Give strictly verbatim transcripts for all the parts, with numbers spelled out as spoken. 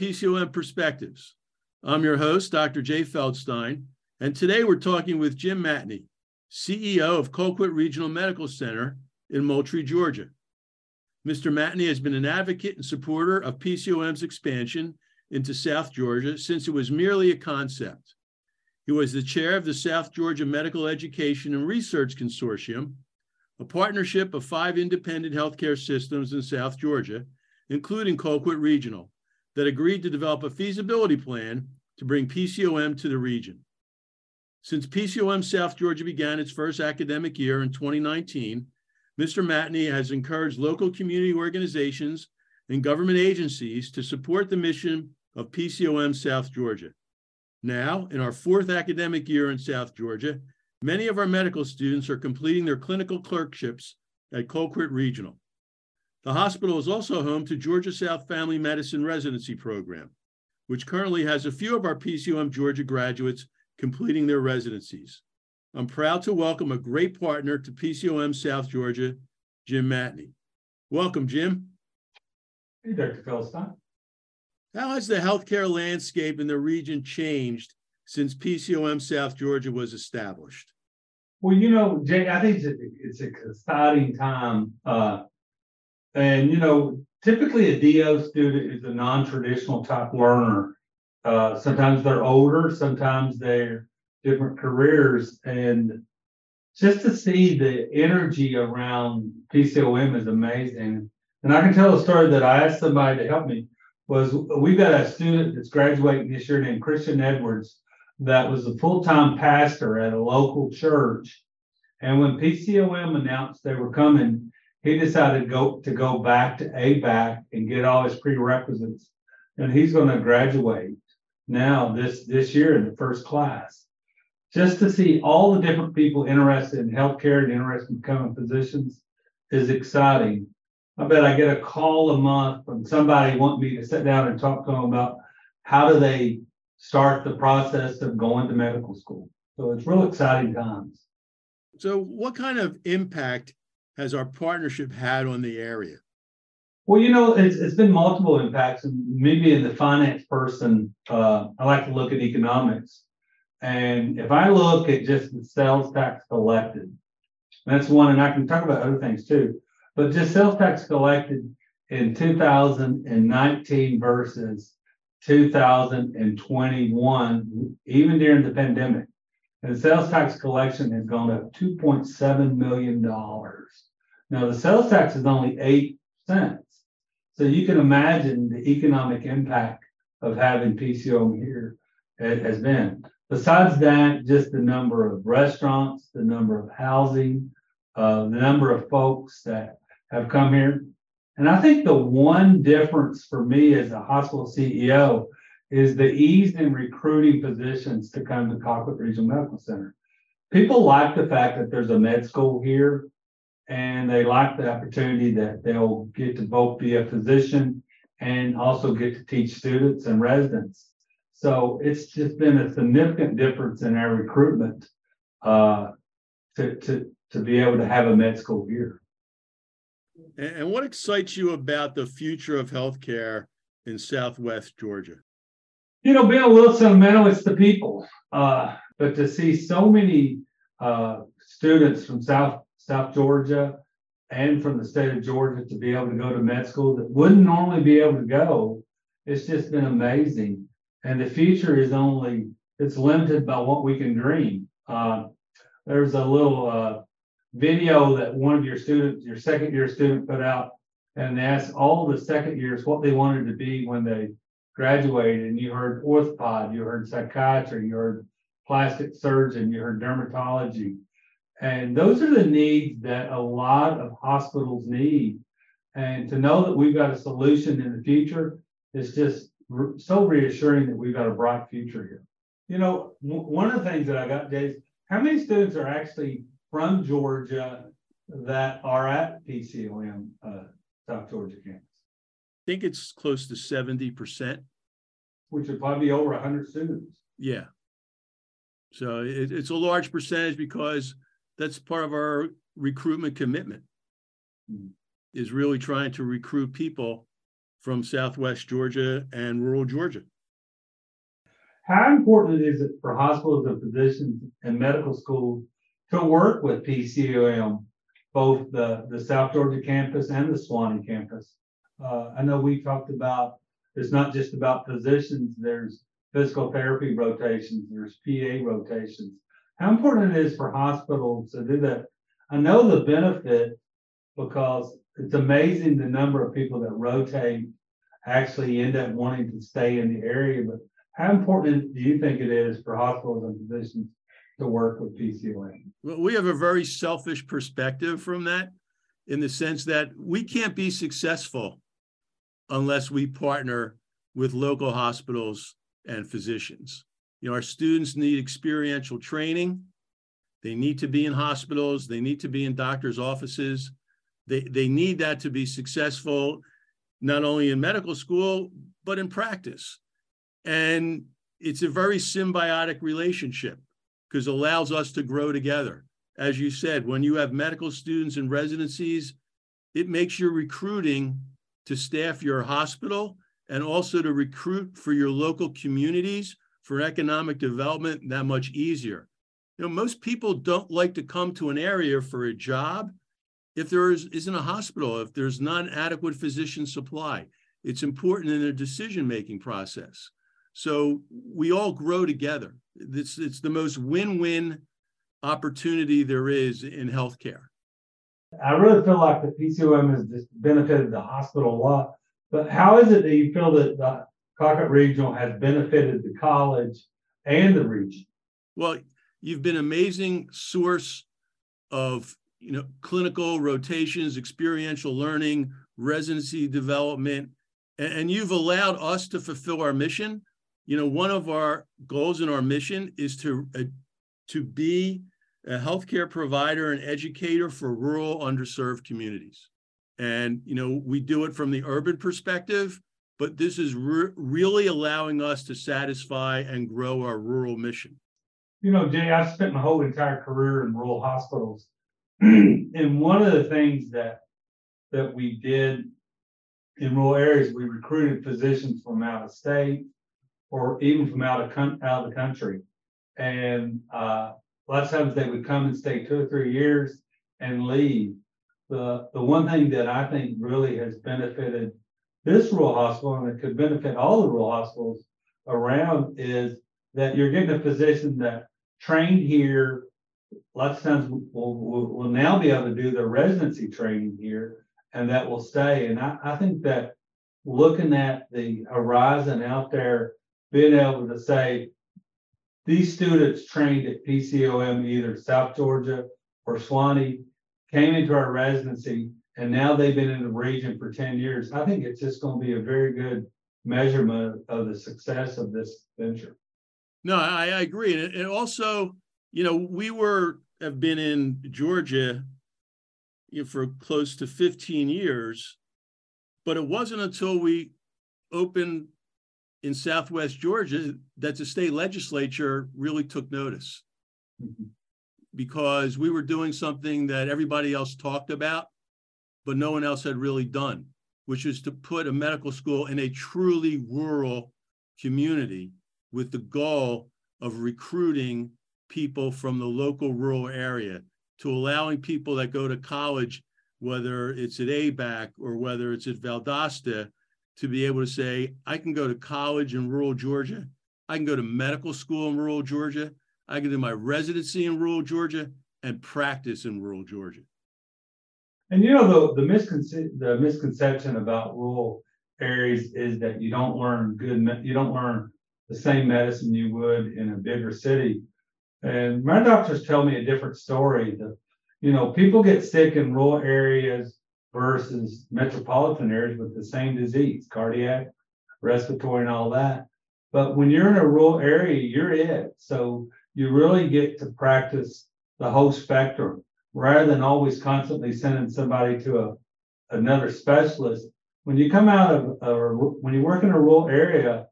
P C O M Perspectives. I'm your host, Doctor Jay Feldstein, and today we're talking with Jim Matney, C E O of Colquitt Regional Medical Center in Moultrie, Georgia. Mister Matney has been an advocate and supporter of P C O M's expansion into South Georgia since it was merely a concept. He was the chair of the South Georgia Medical Education and Research Consortium, a partnership of five independent healthcare systems in South Georgia, including Colquitt Regional, that agreed to develop a feasibility plan to bring P C O M to the region. Since P C O M South Georgia began its first academic year in twenty nineteen, Mister Matney has encouraged local community organizations and government agencies to support the mission of P C O M South Georgia. Now, in our fourth academic year in South Georgia, many of our medical students are completing their clinical clerkships at Colquitt Regional. The hospital is also home to Georgia South Family Medicine Residency Program, which currently has a few of our P C O M Georgia graduates completing their residencies. I'm proud to welcome a great partner to P C O M South Georgia, Jim Matney. Welcome, Jim. Hey, Doctor Feldstein. How has the healthcare landscape in the region changed since P C O M South Georgia was established? Well, you know, Jay, I think it's a, it's an exciting time. Uh, And, you know, typically a D O student is a non-traditional type learner. Uh, sometimes they're older, sometimes they're different careers. And just to see the energy around P C O M is amazing. And I can tell a story that I asked somebody to help me was we've got a student that's graduating this year named Christian Edwards that was a full-time pastor at a local church. And when P C O M announced they were coming, he decided to go, to go back to A B A C and get all his prerequisites. And he's going to graduate now this, this year in the first class. Just to see all the different people interested in healthcare and interested in becoming physicians is exciting. I bet I get a call a month from somebody wanting me to sit down and talk to them about how do they start the process of going to medical school. So it's real exciting times. So what kind of impact has our partnership had on the area? Well, you know, it's, it's been multiple impacts. And maybe as a finance person, uh, I like to look at economics. And if I look at just the sales tax collected, that's one, and I can talk about other things too, but just sales tax collected in two thousand nineteen versus two thousand twenty-one, even during the pandemic, and sales tax collection has gone up two point seven million dollars. Now, the sales tax is only eight cents. So you can imagine the economic impact of having P C O M here has been. Besides that, just the number of restaurants, the number of housing, uh, the number of folks that have come here. And I think the one difference for me as a hospital C E O is the ease in recruiting physicians to come to Colquitt Regional Medical Center. People like the fact that there's a med school here, and they like the opportunity that they'll get to both be a physician and also get to teach students and residents. So it's just been a significant difference in our recruitment uh, to, to, to be able to have a med school here. And what excites you about the future of healthcare in Southwest Georgia? You know, being a little sentimental, it's the people. Uh, but to see so many uh, students from South South Georgia and from the state of Georgia to be able to go to med school that wouldn't normally be able to go, it's just been amazing. And the future is only, it's limited by what we can dream. Uh, there's a little uh, video that one of your students, your second year student put out, and they asked all the second years what they wanted to be when they graduated, and you heard orthopod, you heard psychiatry, you heard plastic surgeon, you heard dermatology. And those are the needs that a lot of hospitals need. And to know that we've got a solution in the future is just re- so reassuring that we've got a bright future here. You know, w- one of the things that I got, Jay, is how many students are actually from Georgia that are at P C O M uh, South Georgia campus? I think it's close to seventy percent. Which would probably be over one hundred students. Yeah. So it, it's a large percentage because that's part of our recruitment commitment, mm-hmm. is really trying to recruit people from Southwest Georgia and rural Georgia. How important is it for hospitals and physicians and medical schools to work with P C O M, both the, the South Georgia campus and the Suwanee campus? Uh, I know we talked about, it's not just about physicians, there's physical therapy rotations, there's P A rotations. How important it is for hospitals to do that? I know the benefit because it's amazing the number of people that rotate actually end up wanting to stay in the area, but how important do you think it is for hospitals and physicians to work with P C O M? Well, we have a very selfish perspective from that, in the sense that we can't be successful unless we partner with local hospitals and physicians. You know, our students need experiential training. They need to be in hospitals. They need to be in doctors' offices. They, they need that to be successful, not only in medical school, but in practice. And it's a very symbiotic relationship because it allows us to grow together. As you said, when you have medical students and residencies, it makes your recruiting to staff your hospital and also to recruit for your local communities for economic development that much easier. You know, most people don't like to come to an area for a job if there is, isn't a hospital, if there's not an adequate physician supply. It's important in their decision-making process. So we all grow together. It's, it's the most win-win opportunity there is in healthcare. I really feel like the P C O M has just benefited the hospital a lot, but how is it that you feel that the Colquitt Regional has benefited the college and the region? Well, you've been an amazing source of, you know, clinical rotations, experiential learning, residency development, and, and you've allowed us to fulfill our mission. You know, one of our goals in our mission is to uh, to be a healthcare provider and educator for rural underserved communities. And, you know, we do it from the urban perspective, but this is re- really allowing us to satisfy and grow our rural mission. You know, Jay, I've spent my whole entire career in rural hospitals. And one of the things that that we did in rural areas, we recruited physicians from out of state or even from out of, con- out of the country. And uh, a lot of times they would come and stay two or three years and leave. The, the one thing that I think really has benefited this rural hospital, and it could benefit all the rural hospitals around, is that you're getting a physician that trained here. Lots of times will will will now be able to do their residency training here, and that will stay. And I, I think that looking at the horizon out there, being able to say, these students trained at P C O M, either South Georgia or Suwanee, came into our residency, and now they've been in the region for ten years. I think it's just going to be a very good measurement of the success of this venture. No, I, I agree. And, and also, you know, we were have been in Georgia, you know, for close to fifteen years, but it wasn't until we opened in Southwest Georgia that the state legislature really took notice, mm-hmm. because we were doing something that everybody else talked about, but no one else had really done, which is to put a medical school in a truly rural community with the goal of recruiting people from the local rural area, to allowing people that go to college, whether it's at A B A C or whether it's at Valdosta, to be able to say, I can go to college in rural Georgia. I can go to medical school in rural Georgia. I can do my residency in rural Georgia and practice in rural Georgia. And you know, the, the, misconce- the misconception about rural areas is that you don't learn good, me- you don't learn the same medicine you would in a bigger city. And my doctors tell me a different story. The, you know, people get sick in rural areas versus metropolitan areas with the same disease, cardiac, respiratory, and all that. But when you're in a rural area, you're it. So you really get to practice the whole spectrum rather than always constantly sending somebody to a another specialist. When you come out of, a, when you work in a rural area,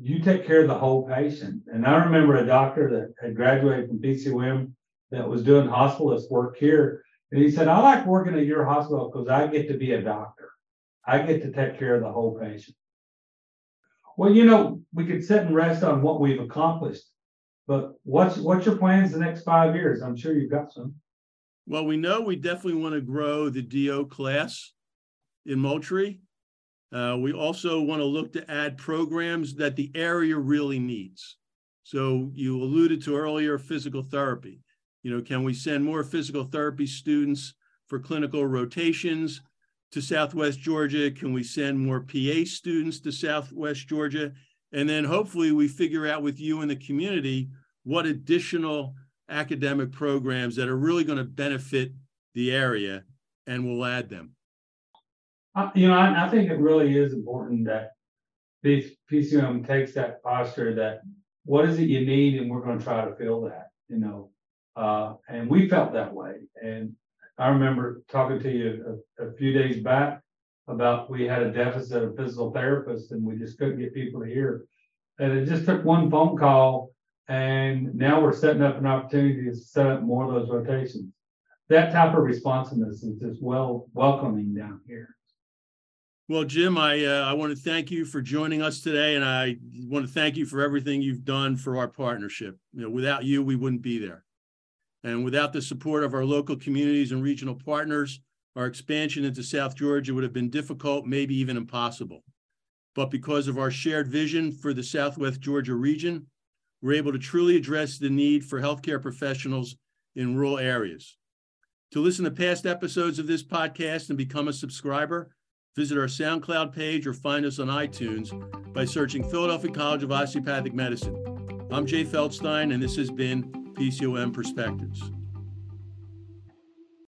you take care of the whole patient. And I remember a doctor that had graduated from P C O M that was doing hospitalist work here. And he said, I like working at your hospital because I get to be a doctor. I get to take care of the whole patient. Well, you know, we could sit and rest on what we've accomplished, but what's what's your plans the next five years? I'm sure you've got some. Well, we know we definitely want to grow the D O class in Moultrie. Uh, we also want to look to add programs that the area really needs. So you alluded to earlier physical therapy. You know, can we send more physical therapy students for clinical rotations to Southwest Georgia? Can we send more P A students to Southwest Georgia? And then hopefully we figure out with you and the community what additional academic programs that are really going to benefit the area, and we'll add them. Uh, you know, I, I think it really is important that P C O M takes that posture that what is it you need, and we're going to try to fill that, you know. Uh, and we felt that way. And I remember talking to you a, a few days back about we had a deficit of physical therapists and we just couldn't get people here. And it just took one phone call, and now we're setting up an opportunity to set up more of those rotations. That type of responsiveness is just well welcoming down here. Well, Jim, I, uh, I want to thank you for joining us today, and I want to thank you for everything you've done for our partnership. You know, without you, we wouldn't be there. And without the support of our local communities and regional partners, our expansion into South Georgia would have been difficult, maybe even impossible. But because of our shared vision for the Southwest Georgia region, we're able to truly address the need for healthcare professionals in rural areas. To listen to past episodes of this podcast and become a subscriber, visit our SoundCloud page or find us on iTunes by searching Philadelphia College of Osteopathic Medicine. I'm Jay Feldstein, and this has been P C O M Perspectives.